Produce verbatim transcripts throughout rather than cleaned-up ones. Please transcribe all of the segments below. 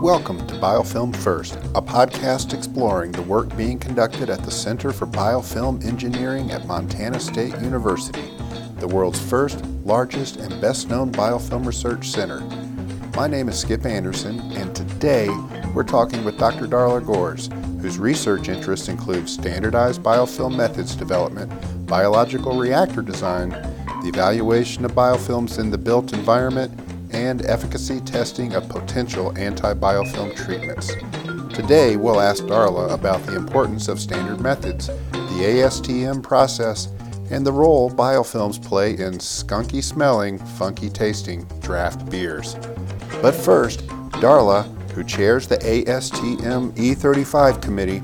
Welcome to Biofilm First, a podcast exploring the work being conducted at the Center for Biofilm Engineering at Montana State University, the world's first, largest, and best-known biofilm research center. My name is Skip Anderson, and today we're talking with Doctor Darla Goeres, whose research interests include standardized biofilm methods development, biological reactor design, the evaluation of biofilms in the built environment, and efficacy testing of potential anti-biofilm treatments. Today, we'll ask Darla about the importance of standard methods, the A S T M process, and the role biofilms play in skunky-smelling, funky-tasting draft beers. But first, Darla, who chairs the A S T M E thirty-five committee,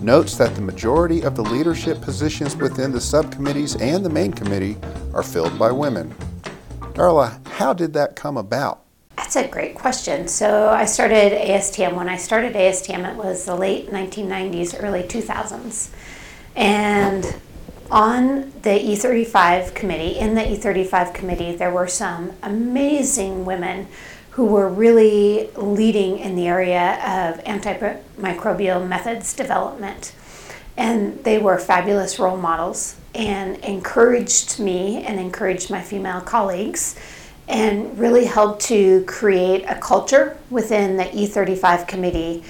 notes that the majority of the leadership positions within the subcommittees and the main committee are filled by women. Darla, how did that come about? That's a great question. So I started A S T M. When I started A S T M, it was the late nineteen nineties, early two thousands. And on the E thirty-five committee, in the E thirty-five committee, there were some amazing women who were really leading in the area of antimicrobial methods development. And they were fabulous role models and encouraged me and encouraged my female colleagues and really helped to create a culture within the E thirty-five committee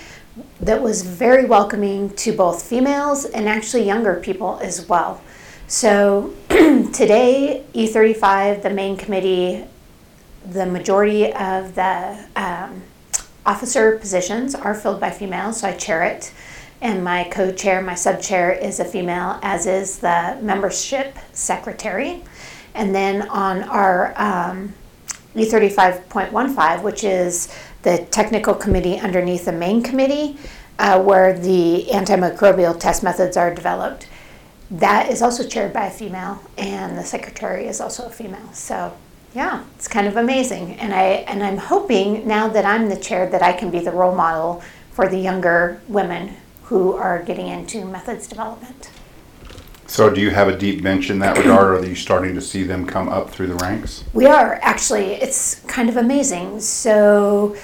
that was very welcoming to both females and actually younger people as well. So today, E thirty-five, the main committee, the majority of the um, officer positions are filled by females, so I chair it. And my co-chair, my sub-chair is a female, as is the membership secretary. And then on our um, E thirty-five point fifteen, which is the technical committee underneath the main committee, uh, where the antimicrobial test methods are developed, that is also chaired by a female, and the secretary is also a female. So yeah, it's kind of amazing. And, I, and I'm hoping now that I'm the chair that I can be the role model for the younger women who are getting into methods development. So do you have a deep bench in that regard, or are you starting to see them come up through the ranks? We are, actually. It's kind of amazing. So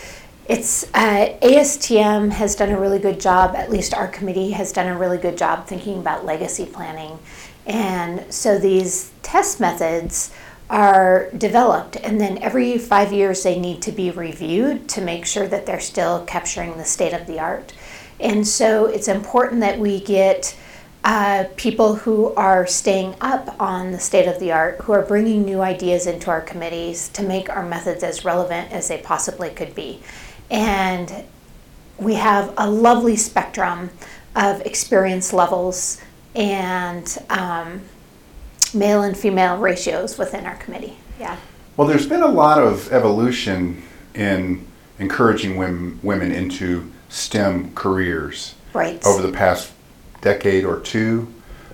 it's uh, A S T M has done a really good job, at least our committee has done a really good job thinking about legacy planning. And so these test methods are developed, and then every five years they need to be reviewed to make sure that they're still capturing the state of the art. And so it's important that we get uh, people who are staying up on the state of the art, who are bringing new ideas into our committees to make our methods as relevant as they possibly could be. And we have a lovely spectrum of experience levels and um, male and female ratios within our committee. Yeah. Well, there's been a lot of evolution in encouraging women, women into STEM careers, right, over the past decade or two,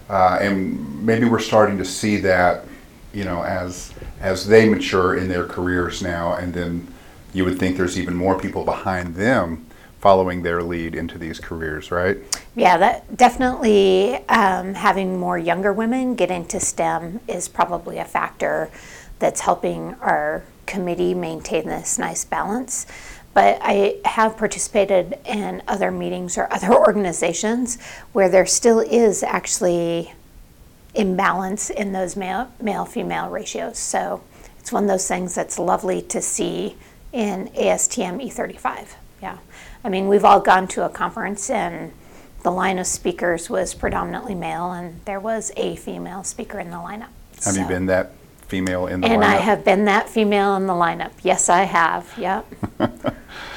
uh, and maybe we're starting to see that, you know, as as they mature in their careers now, and then you would think there's even more people behind them following their lead into these careers, right? Yeah, that definitely um, having more younger women get into STEM is probably a factor that's helping our committee maintain this nice balance. But I have participated in other meetings or other organizations where there still is actually imbalance in those male, male-female ratios. So it's one of those things that's lovely to see in A S T M E thirty-five. Yeah, I mean, we've all gone to a conference and the line of speakers was predominantly male, and there was a female speaker in the lineup. Have so. you been that female in the and lineup? And I have been that female in the lineup. Yes, I have. Yep.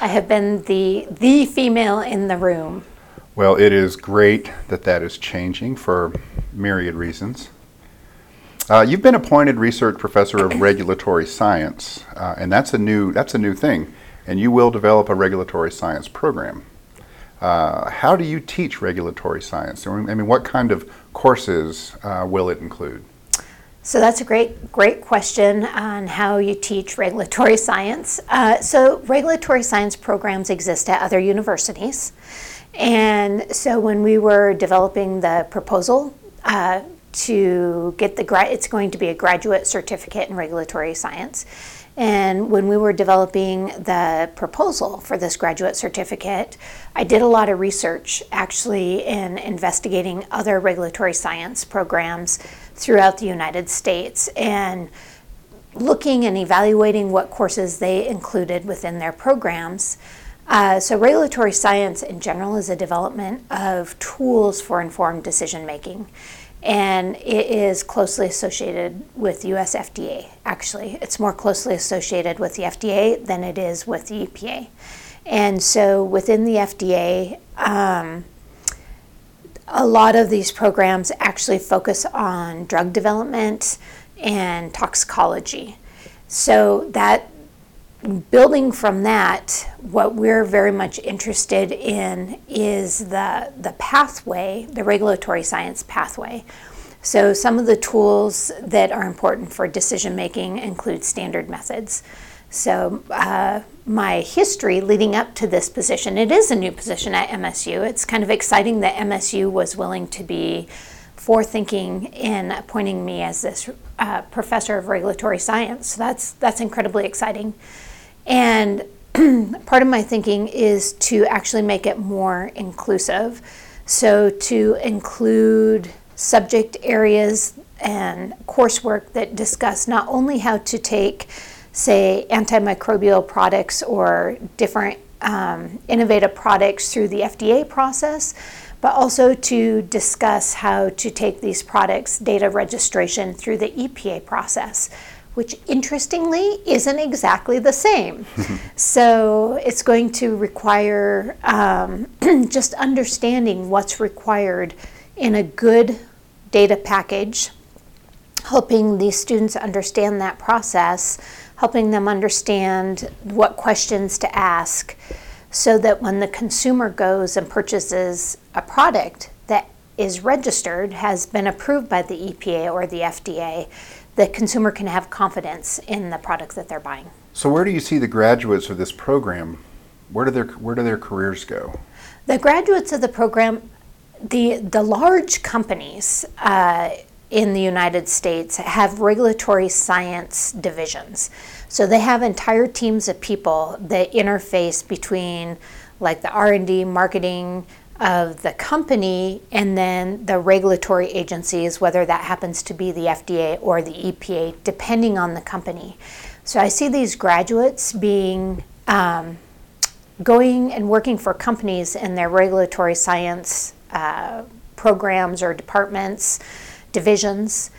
I have been the the female in the room. Well, it is great that that is changing for myriad reasons. Uh, you've been appointed research professor of regulatory science, uh, and that's a new that's a new thing. And you will develop a regulatory science program. Uh, how do you teach regulatory science? I mean, what kind of courses uh, will it include? So that's a great, great question on how you teach regulatory science. Uh, so regulatory science programs exist at other universities. And so when we were developing the proposal uh, to get the, gra- it's going to be a graduate certificate in regulatory science. And when we were developing the proposal for this graduate certificate, I did a lot of research actually in investigating other regulatory science programs throughout the United States and looking and evaluating what courses they included within their programs. Uh, so regulatory science in general is a development of tools for informed decision making. And it is closely associated with U S F D A, actually. It's more closely associated with the F D A than it is with the E P A. And so within the F D A, um, a lot of these programs actually focus on drug development and toxicology. So that, building from that, what we're very much interested in is the, the pathway, the regulatory science pathway. So some of the tools that are important for decision making include standard methods. So uh, my history leading up to this position, it is a new position at M S U. It's kind of exciting that M S U was willing to be forethinking in appointing me as this uh, professor of regulatory science. So that's, that's incredibly exciting. And part of my thinking is to actually make it more inclusive. So to include subject areas and coursework that discuss not only how to take, say, antimicrobial products or different um, innovative products through the F D A process, but also to discuss how to take these products data registration through the E P A process, which interestingly isn't exactly the same. So it's going to require um, just understanding what's required in a good data package, helping these students understand that process, helping them understand what questions to ask, so that when the consumer goes and purchases a product that is registered, has been approved by the E P A or the F D A, the consumer can have confidence in the product that they're buying. So where do you see the graduates of this program? Where do their where do their careers go? The graduates of the program, the the large companies uh, in the United States have regulatory science divisions. So they have entire teams of people that interface between like the R and D, marketing of the company, and then the regulatory agencies, whether that happens to be the F D A or the E P A, depending on the company. So I see these graduates being um, going and working for companies in their regulatory science uh, programs or departments, divisions.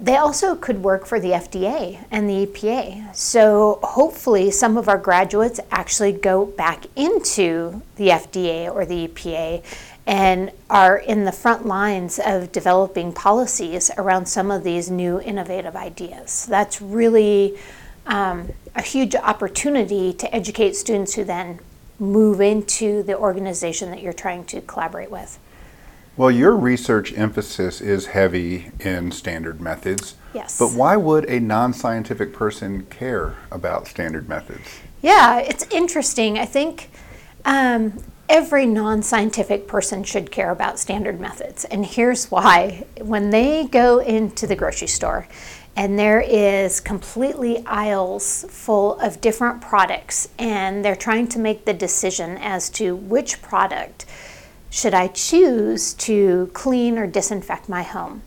They also could work for the F D A and the E P A. So hopefully some of our graduates actually go back into the F D A or the E P A and are in the front lines of developing policies around some of these new innovative ideas. That's really um, a huge opportunity to educate students who then move into the organization that you're trying to collaborate with. Well, your research emphasis is heavy in standard methods. Yes. But why would a non-scientific person care about standard methods? Yeah, it's interesting. I think um, every non-scientific person should care about standard methods. And here's why. When they go into the grocery store and there is completely aisles full of different products and they're trying to make the decision as to which product should I choose to clean or disinfect my home?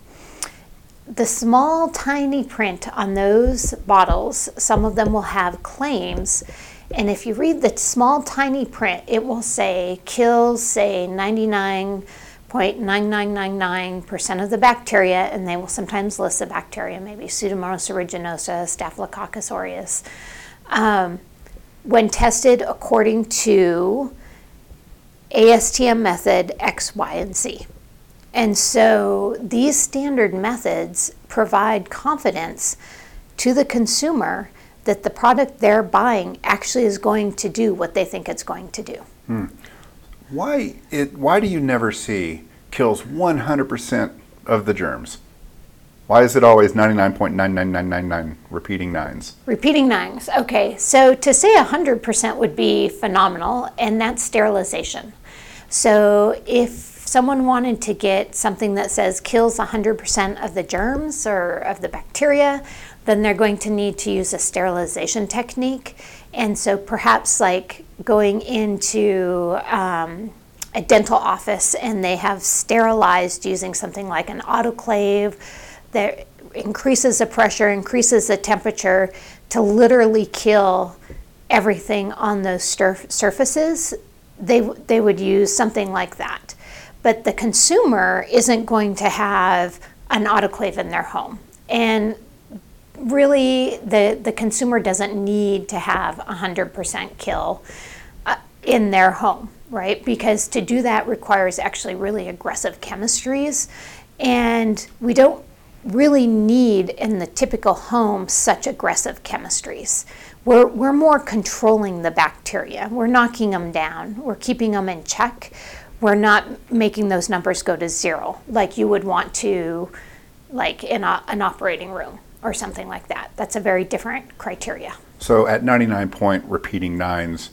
The small, tiny print on those bottles, some of them will have claims, and if you read the small, tiny print, it will say, kills, say, ninety-nine point nine nine nine nine percent of the bacteria, and they will sometimes list the bacteria, maybe Pseudomonas aeruginosa, Staphylococcus aureus. Um, when tested according to A S T M method X, Y, and Z. And so these standard methods provide confidence to the consumer that the product they're buying actually is going to do what they think it's going to do. Hmm. Why it, why do you never see kills one hundred percent of the germs? Why is it always ninety-nine point nine nine nine nine nine repeating nines? Repeating nines, okay. So to say one hundred percent would be phenomenal, and that's sterilization. So if someone wanted to get something that says kills one hundred percent of the germs or of the bacteria, then they're going to need to use a sterilization technique. And so perhaps like going into um, a dental office and they have sterilized using something like an autoclave that increases the pressure, increases the temperature to literally kill everything on those surf surfaces, they, they would use something like that. But the consumer isn't going to have an autoclave in their home. And really, the, the consumer doesn't need to have one hundred percent kill uh, in their home, right? Because to do that requires actually really aggressive chemistries. And we don't really need in the typical home such aggressive chemistries. We're, we're more controlling the bacteria. We're knocking them down. We're keeping them in check. We're not making those numbers go to zero like you would want to, like in a, an operating room or something like that. That's a very different criteria. So at ninety-nine point repeating nines,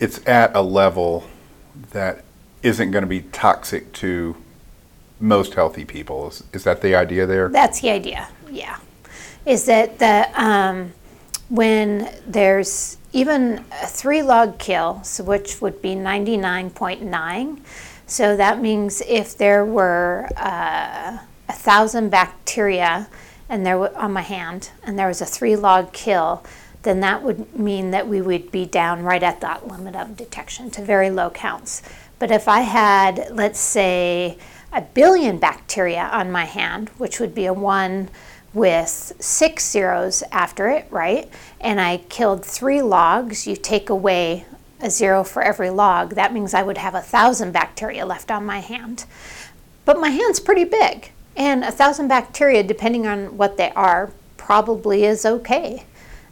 it's at a level that isn't going to be toxic to most healthy people. Is, is that the idea there? That's the idea, yeah. Is that the, um, when there's even a three log kill, so which would be ninety-nine point nine, so that means if there were uh, a thousand bacteria and there w on my hand and there was a three log kill, then that would mean that we would be down right at that limit of detection to very low counts. But if I had, let's say, a billion bacteria on my hand, which would be a one with six zeros after it, right? And I killed three logs, you take away a zero for every log, that means I would have a thousand bacteria left on my hand. But my hand's pretty big, and a thousand bacteria, depending on what they are, probably is okay,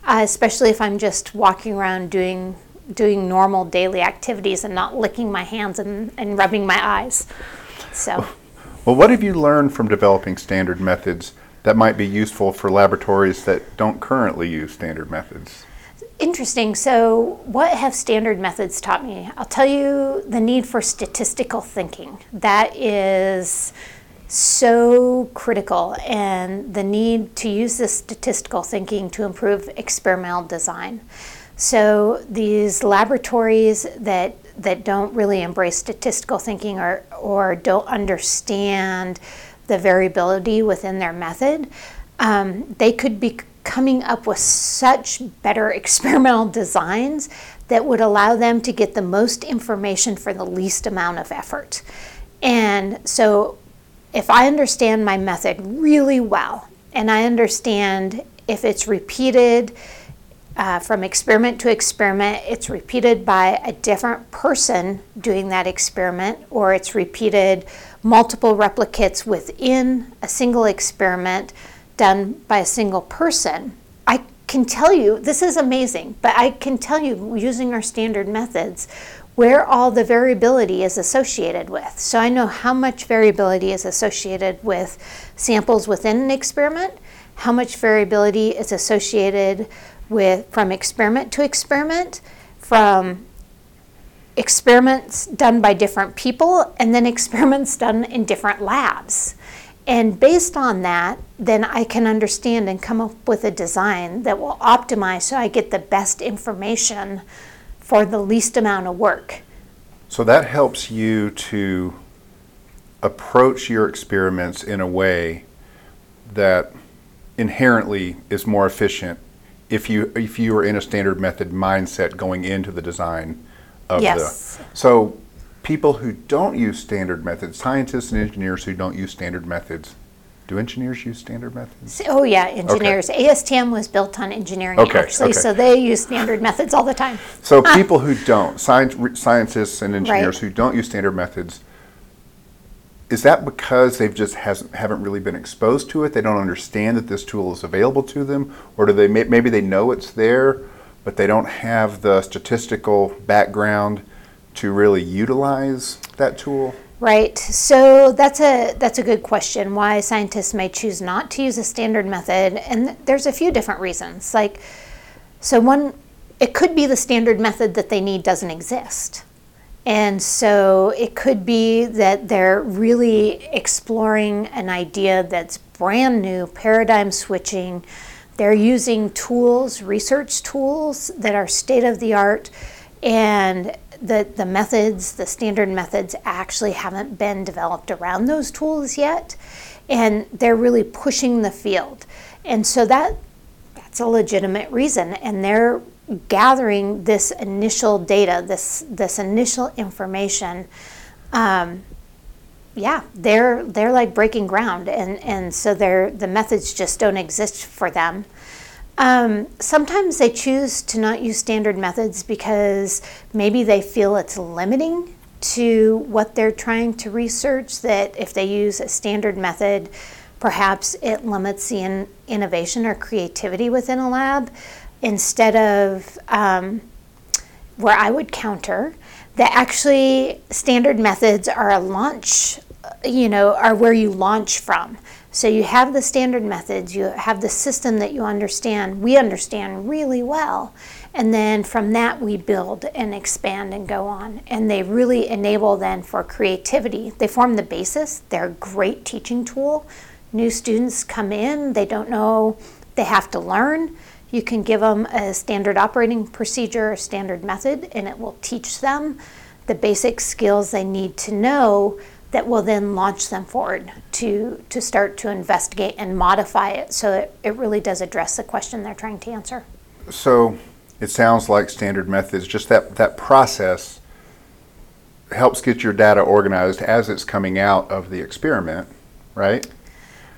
uh, especially if I'm just walking around doing, doing normal daily activities and not licking my hands and, and rubbing my eyes, so. Well, what have you learned from developing standard methods that might be useful for laboratories that don't currently use standard methods? Interesting. So what have standard methods taught me? I'll tell you, the need for statistical thinking. That is so critical, and the need to use this statistical thinking to improve experimental design. So these laboratories that that don't really embrace statistical thinking or, or don't understand the variability within their method, um, they could be coming up with such better experimental designs that would allow them to get the most information for the least amount of effort. And so if I understand my method really well, and I understand if it's repeated uh, from experiment to experiment, it's repeated by a different person doing that experiment, or it's repeated multiple replicates within a single experiment done by a single person, I can tell you, this is amazing, but I can tell you using our standard methods where all the variability is associated with. So I know how much variability is associated with samples within an experiment, how much variability is associated with from experiment to experiment, from experiments done by different people, and then experiments done in different labs. And based on that, then I can understand and come up with a design that will optimize so I get the best information for the least amount of work. So that helps you to approach your experiments in a way that inherently is more efficient if you if you are in a standard method mindset going into the design. Of yes. The, so people who don't use standard methods, scientists and engineers who don't use standard methods, do engineers use standard methods? Oh yeah, engineers. Okay. A S T M was built on engineering, okay, actually, okay. So they use standard methods all the time. So people who don't, science, scientists and engineers right. who don't use standard methods, is that because they've just hasn't, haven't really been exposed to it? They don't understand that this tool is available to them? Or do they maybe they know it's there, but they don't have the statistical background to really utilize that tool? Right, so that's a, that's a good question, why scientists may choose not to use a standard method, and there's a few different reasons. Like, so one, it could be the standard method that they need doesn't exist. And so it could be that they're really exploring an idea that's brand new, paradigm switching, They're using tools, research tools that are state-of-the-art, and the, the methods, the standard methods actually haven't been developed around those tools yet, and they're really pushing the field. And so that that's a legitimate reason, and they're gathering this initial data, this this initial information. Um, yeah, they're they're like breaking ground, and and so they're the methods just don't exist for them. Um, sometimes they choose to not use standard methods because maybe they feel it's limiting to what they're trying to research, that if they use a standard method, perhaps it limits the in innovation or creativity within a lab. Instead of um, where I would counter, that actually standard methods are a launch, you know, are where you launch from. So you have the standard methods, you have the system that you understand, we understand really well, and then from that we build and expand and go on. And they really enable then for creativity. They form the basis, they're a great teaching tool. New students come in, they don't know, they have to learn. You can give them a standard operating procedure, a standard method, and it will teach them the basic skills they need to know that will then launch them forward to, to start to investigate and modify it, so it, it really does address the question they're trying to answer. So it sounds like standard methods, just that, that process helps get your data organized as it's coming out of the experiment, right?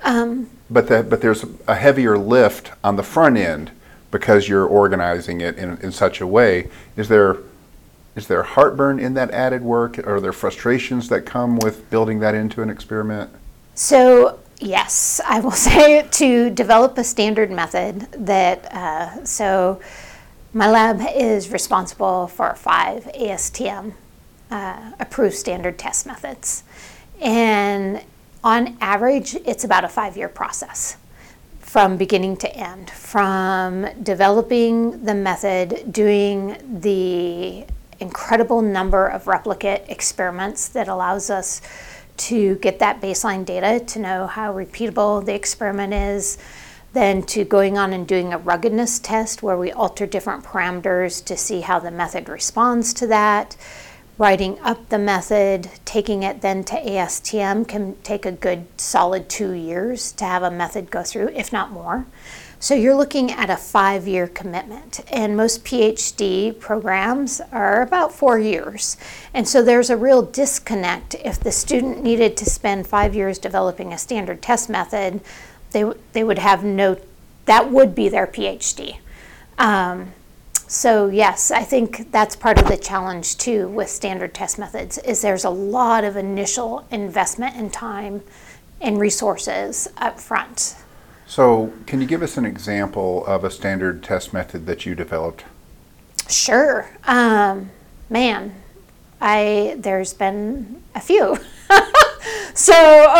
Um, but, the, but there's a heavier lift on the front end because you're organizing it in, in such a way. Is there, is there heartburn in that added work? Are there frustrations that come with building that into an experiment? So yes, I will say to develop a standard method that, uh, so my lab is responsible for five A S T M uh, approved standard test methods. And on average, it's about a five-year process from beginning to end, from developing the method, doing the incredible number of replicate experiments that allows us to get that baseline data to know how repeatable the experiment is, then to going on and doing a ruggedness test where we alter different parameters to see how the method responds to that. Writing up the method, taking it then to A S T M can take a good solid two years to have a method go through, if not more. So you're looking at a five-year commitment, and most PhD programs are about four years. And so there's a real disconnect. If the student needed to spend five years developing a standard test method, they, they would have no, that would be their PhD. Um, So yes, I think that's part of the challenge too with standard test methods, is there's a lot of initial investment in time and resources up front. So can you give us an example of a standard test method that you developed? Sure. Um, man, I there's been a few. So,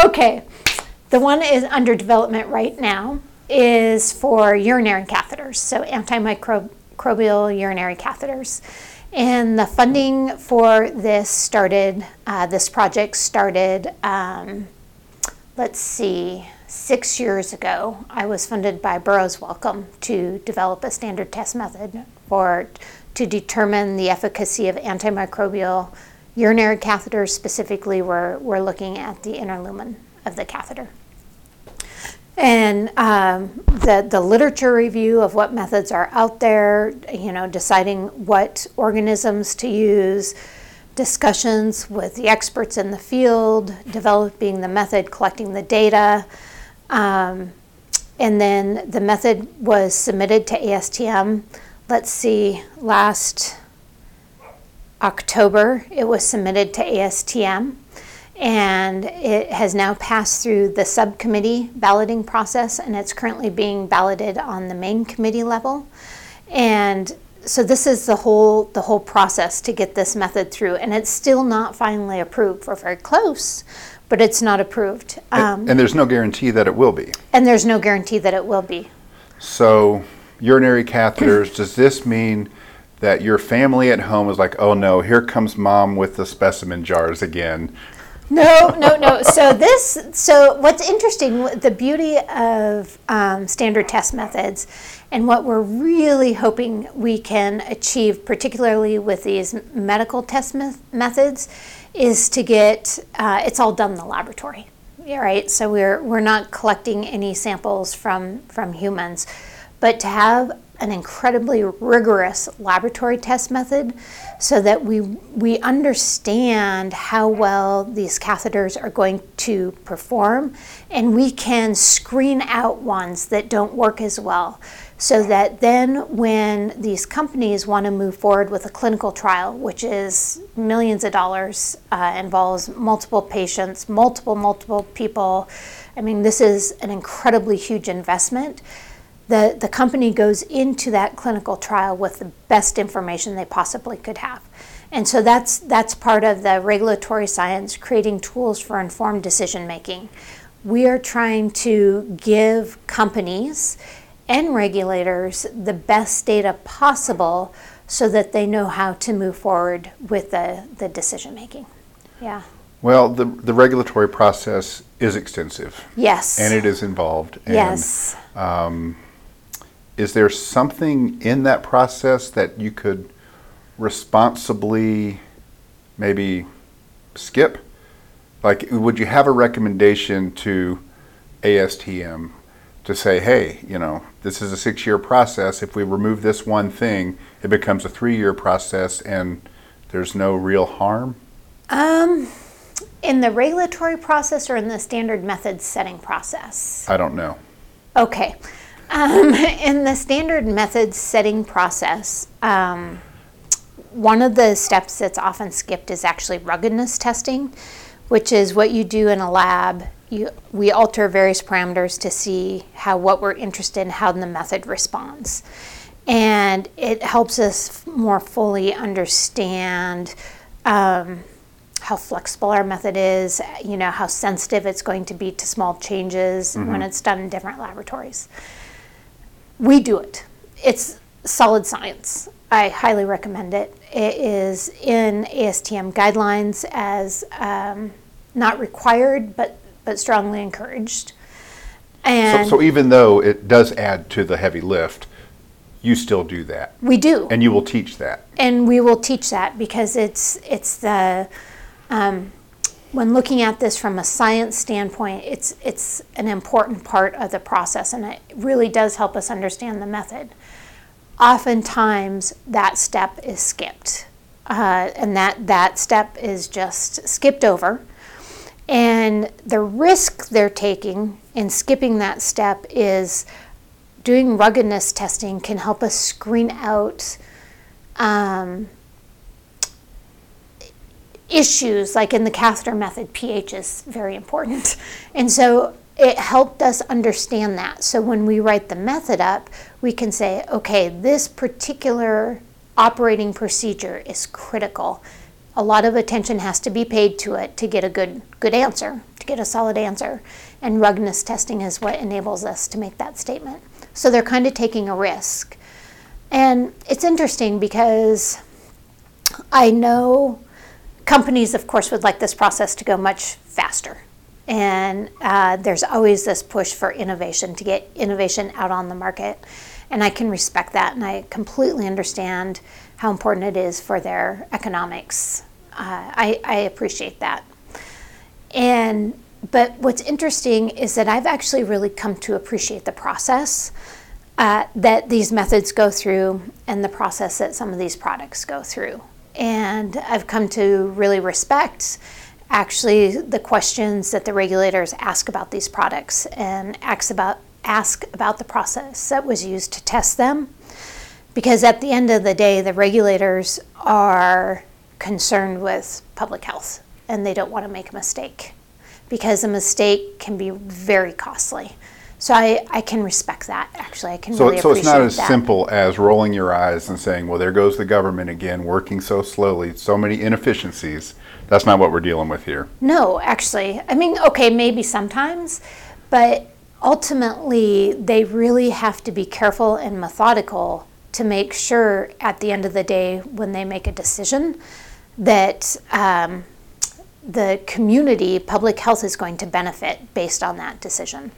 okay, the one is under development right now is for urinary catheters, so antimicrobial microbial urinary catheters. And the funding for this started, uh, this project started, um, let's see, six years ago. I was funded by Burroughs Welcome to develop a standard test method for, to determine the efficacy of antimicrobial urinary catheters. Specifically, we're, we're looking at the inner lumen of the catheter. And um, the, the literature review of what methods are out there, you know, deciding what organisms to use, discussions with the experts in the field, developing the method, collecting the data. Um, and then the method was submitted to A S T M. Let's see, last October, it was submitted to A S T M. And it has now passed through the subcommittee balloting process, and it's currently being balloted on the main committee level. And so this is the whole the whole process to get this method through, and it's still not finally approved. We're very close, but it's not approved. Um, and, and there's no guarantee that it will be. And there's no guarantee that it will be. So urinary catheters, does this mean that your family at home is like, oh no, here comes mom with the specimen jars again? No, no, no. So this, so what's interesting, the beauty of um, standard test methods and what we're really hoping we can achieve, particularly with these medical test me- methods, is to get, uh, it's all done in the laboratory, right? So we're we're not collecting any samples from, from humans, but to have an incredibly rigorous laboratory test method so that we we understand how well these catheters are going to perform, and we can screen out ones that don't work as well, so that then when these companies want to move forward with a clinical trial, which is millions of dollars, uh, involves multiple patients, multiple, multiple people, I mean, this is an incredibly huge investment. The, the company goes into that clinical trial with the best information they possibly could have. And so that's that's part of the regulatory science, creating tools for informed decision making. We are trying to give companies and regulators the best data possible so that they know how to move forward with the, the decision making. Yeah. Well, the, the regulatory process is extensive. Yes. And it is involved. And, yes. Um, is there something in that process that you could responsibly maybe skip? Like, would you have a recommendation to A S T M to say, hey, you know, this is a six-year process. If we remove this one thing, it becomes a three-year process and there's no real harm? Um. In the regulatory process or in the standard method setting process? I don't know. Okay. Um, in the standard method setting process, um, one of the steps that's often skipped is actually ruggedness testing, which is what you do in a lab. You, we alter various parameters to see how what we're interested in, how the method responds. And it helps us more fully understand um, how flexible our method is, you know, how sensitive it's going to be to small changes mm-hmm. when it's done in different laboratories. We do it. It's solid science. I highly recommend it. It is in A S T M guidelines as um, not required, but, but strongly encouraged. And so, so even though it does add to the heavy lift, you still do that. We do. And you will teach that. And we will teach that because it's it's the... Um, when looking at this from a science standpoint, it's it's an important part of the process, and it really does help us understand the method. Oftentimes, that step is skipped, uh, and that, that step is just skipped over. And the risk they're taking in skipping that step is doing ruggedness testing can help us screen out um, issues like in the catheter method, pH is very important. And so it helped us understand that. So when we write the method up, we can say, okay, this particular operating procedure is critical. A lot of attention has to be paid to it to get a good, good answer, to get a solid answer. And ruggedness testing is what enables us to make that statement. So they're kind of taking a risk. And it's interesting because I know companies, of course, would like this process to go much faster. And uh, there's always this push for innovation, to get innovation out on the market. And I can respect that, and I completely understand how important it is for their economics. Uh, I, I appreciate that. And but what's interesting is that I've actually really come to appreciate the process uh, that these methods go through and the process that some of these products go through. And I've come to really respect, actually, the questions that the regulators ask about these products and ask about, ask about the process that was used to test them. Because at the end of the day, the regulators are concerned with public health, and they don't want to make a mistake, because a mistake can be very costly. So I, I can respect that, actually. I can so, really so appreciate that. So it's not as that. simple as rolling your eyes and saying, well, there goes the government again, working so slowly, so many inefficiencies. That's not what we're dealing with here. No, actually. I mean, okay, maybe sometimes, but ultimately they really have to be careful and methodical to make sure at the end of the day when they make a decision that um, the community, public health, is going to benefit based on that decision,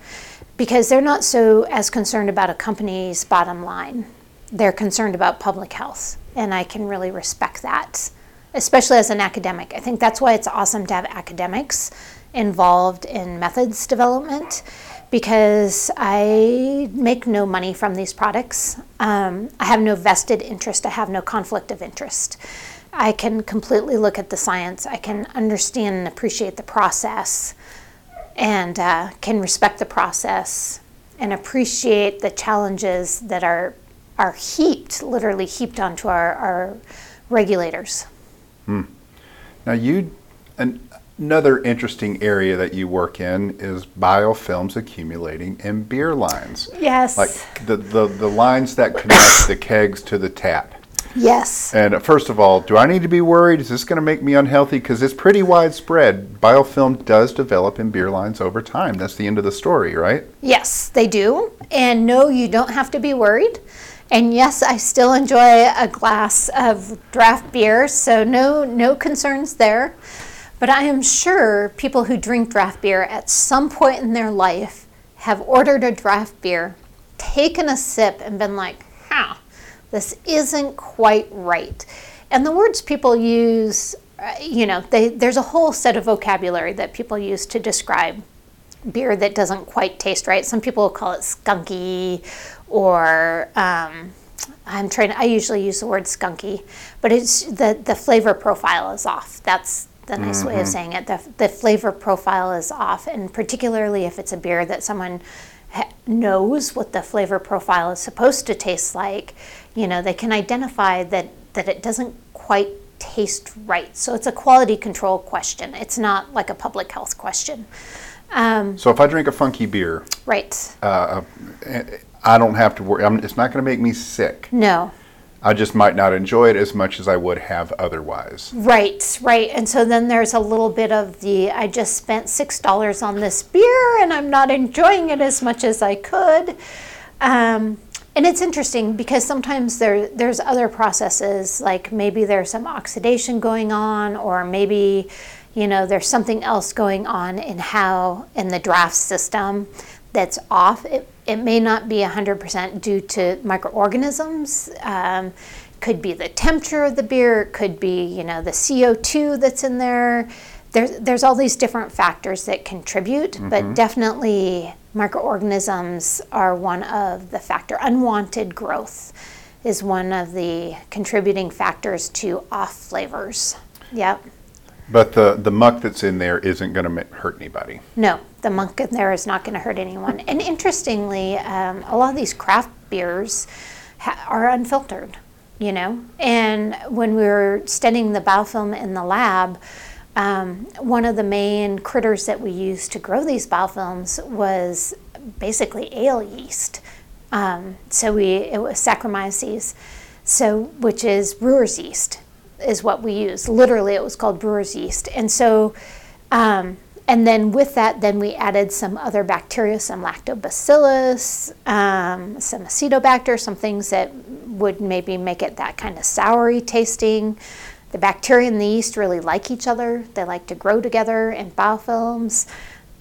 because they're not so as concerned about a company's bottom line. They're concerned about public health, and I can really respect that, especially as an academic. I think that's why it's awesome to have academics involved in methods development, because I make no money from these products. Um, I have no vested interest. I have no conflict of interest. I can completely look at the science. I can understand and appreciate the process, and uh, can respect the process and appreciate the challenges that are are heaped, literally heaped onto our, our regulators. Hmm. Now you, an, another interesting area that you work in is biofilms accumulating in beer lines. Yes. Like the, the, the lines that connect the kegs to the tap. Yes. And first of all, do I need to be worried? Is this going to make me unhealthy? Because it's pretty widespread. Biofilm does develop in beer lines over time. That's the end of the story, right? Yes, they do. And no, you don't have to be worried. And yes, I still enjoy a glass of draft beer, so no, no concerns there. But I am sure people who drink draft beer at some point in their life have ordered a draft beer, taken a sip, and been like, huh, this isn't quite right. And the words people use, you know, they, there's a whole set of vocabulary that people use to describe beer that doesn't quite taste right. Some people will call it skunky, or um, I'm trying to, I usually use the word skunky, but it's the, the flavor profile is off. That's the nice mm-hmm. way of saying it. The, the flavor profile is off, and particularly if it's a beer that someone ha- knows what the flavor profile is supposed to taste like, you know, they can identify that, that it doesn't quite taste right. So it's a quality control question. It's not like a public health question. Um, so if I drink a funky beer, right, uh, I don't have to worry. I'm, it's not going to make me sick. No. I just might not enjoy it as much as I would have otherwise. Right, right. And so then there's a little bit of the, I just spent six dollars on this beer and I'm not enjoying it as much as I could. Um, and it's interesting because sometimes there there's other processes, like maybe there's some oxidation going on, or maybe, you know, there's something else going on in how, in the draft system that's off. It, It may not be one hundred percent due to microorganisms. Um, could be the temperature of the beer. It could be, you know, the C O two that's in there. There's, there's all these different factors that contribute, mm-hmm. but definitely microorganisms are one of the factor. Unwanted growth is one of the contributing factors to off flavors. Yep. But the, the muck that's in there isn't going to hurt anybody. No, the muck in there is not going to hurt anyone. And interestingly, um, a lot of these craft beers ha- are unfiltered, you know. And when we were studying the biofilm in the lab, um, one of the main critters that we used to grow these biofilms was basically ale yeast. Um, so we it was Saccharomyces, so which is brewer's yeast. Is what we use. Literally, it was called brewer's yeast. And so, um, and then with that, then we added some other bacteria, some Lactobacillus, um, some Acetobacter, some things that would maybe make it that kind of soury tasting. The bacteria and the yeast really like each other. They like to grow together in biofilms.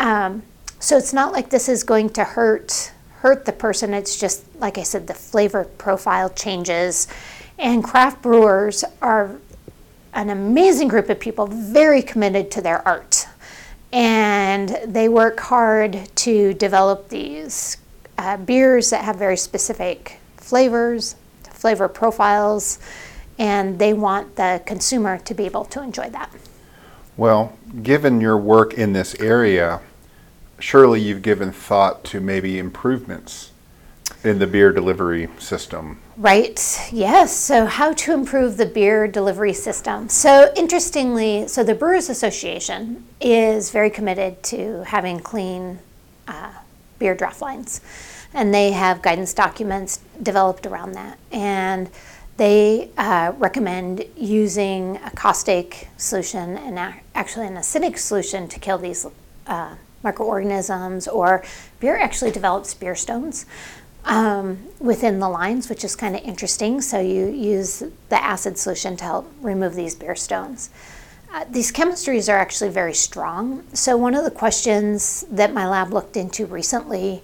Um, so it's not like this is going to hurt hurt the person. It's just, like I said, the flavor profile changes. And craft brewers are an amazing group of people, very committed to their art. And they work hard to develop these uh, beers that have very specific flavors, flavor profiles, and they want the consumer to be able to enjoy that. Well, given your work in this area, surely you've given thought to maybe improvements in the beer delivery system. Right, yes. So how to improve the beer delivery system. So interestingly, so the Brewers Association is very committed to having clean uh, beer draft lines. And they have guidance documents developed around that. And they uh, recommend using a caustic solution and a- actually an acidic solution to kill these uh, microorganisms, or beer actually develops beer stones. Um, within the lines, which is kind of interesting. So you use the acid solution to help remove these beer stones. Uh, these chemistries are actually very strong. So one of the questions that my lab looked into recently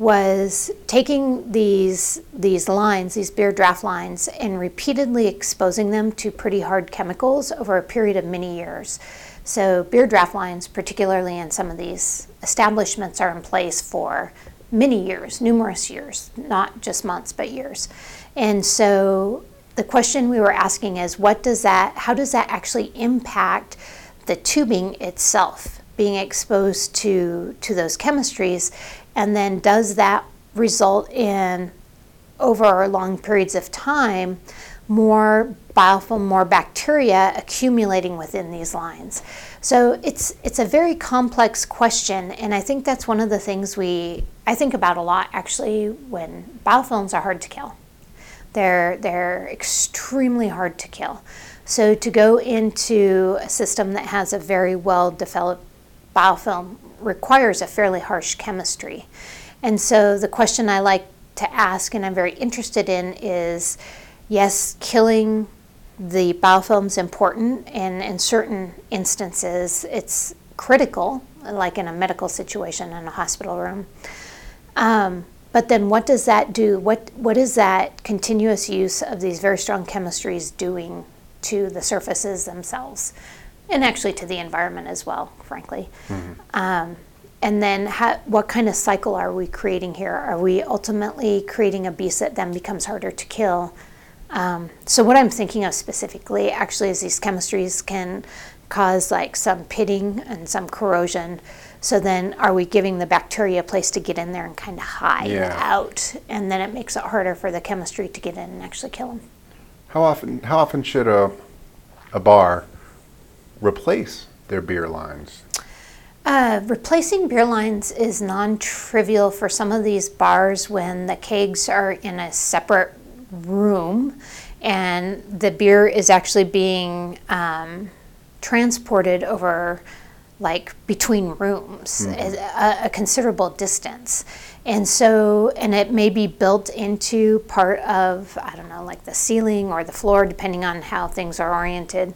was taking these, these lines, these bare draft lines, and repeatedly exposing them to pretty hard chemicals over a period of many years. So bare draft lines, particularly in some of these establishments, are in place for many years, numerous years, not just months, but years. And so the question we were asking is, what does that, how does that actually impact the tubing itself, being exposed to, to those chemistries? And then does that result in, over long periods of time, more biofilm, more bacteria accumulating within these lines? So it's it's a very complex question, and I think that's one of the things we I think about a lot, actually, when biofilms are hard to kill. They're they're extremely hard to kill. So to go into a system that has a very well-developed biofilm requires a fairly harsh chemistry. And so the question I like to ask, and I'm very interested in, is, yes, killing the biofilm is important, and in certain instances it's critical, like in a medical situation in a hospital room. Um, but then what does that do? What what is that continuous use of these very strong chemistries doing to the surfaces themselves? And actually to the environment as well, frankly. Mm-hmm. Um, and then how, what kind of cycle are we creating here? Are we ultimately creating a beast that then becomes harder to kill? Um, so what I'm thinking of specifically, actually, is these chemistries can cause like some pitting and some corrosion. So then are we giving the bacteria a place to get in there and kind of hide yeah. out? And then it makes it harder for the chemistry to get in and actually kill them. How often, how often should a, a bar replace their beer lines? Uh, replacing beer lines is non-trivial for some of these bars when the kegs are in a separate room and the beer is actually being um, transported over, like, between rooms, mm-hmm. a, a considerable distance. And so, and it may be built into part of, I don't know, like the ceiling or the floor, depending on how things are oriented.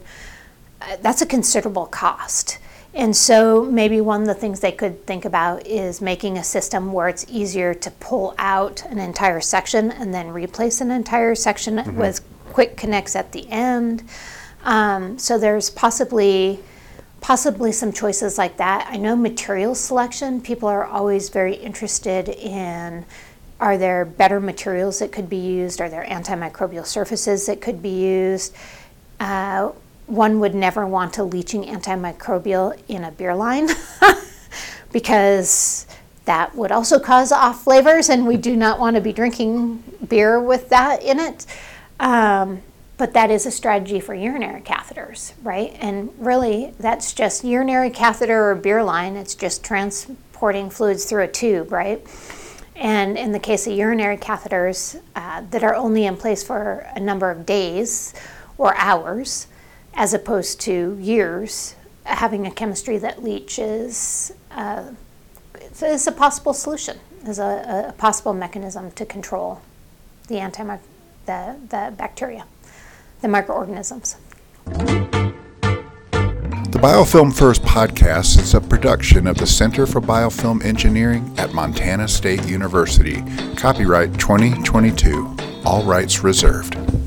Uh, that's a considerable cost. And so maybe one of the things they could think about is making a system where it's easier to pull out an entire section and then replace an entire section mm-hmm. with quick connects at the end. Um, so there's possibly possibly some choices like that. I know material selection, people are always very interested in, are there better materials that could be used? Are there antimicrobial surfaces that could be used? Uh, One would never want a leaching antimicrobial in a beer line because that would also cause off flavors, and we do not want to be drinking beer with that in it. Um, but that is a strategy for urinary catheters, right? And really, that's just urinary catheter or beer line. It's just transporting fluids through a tube, right? And in the case of urinary catheters uh, that are only in place for a number of days or hours, as opposed to years, having a chemistry that leaches uh, is a possible solution, is a, a possible mechanism to control the, antimic- the, the bacteria, the microorganisms. The Biofilm First podcast is a production of the Center for Biofilm Engineering at Montana State University. Copyright twenty twenty-two. All rights reserved.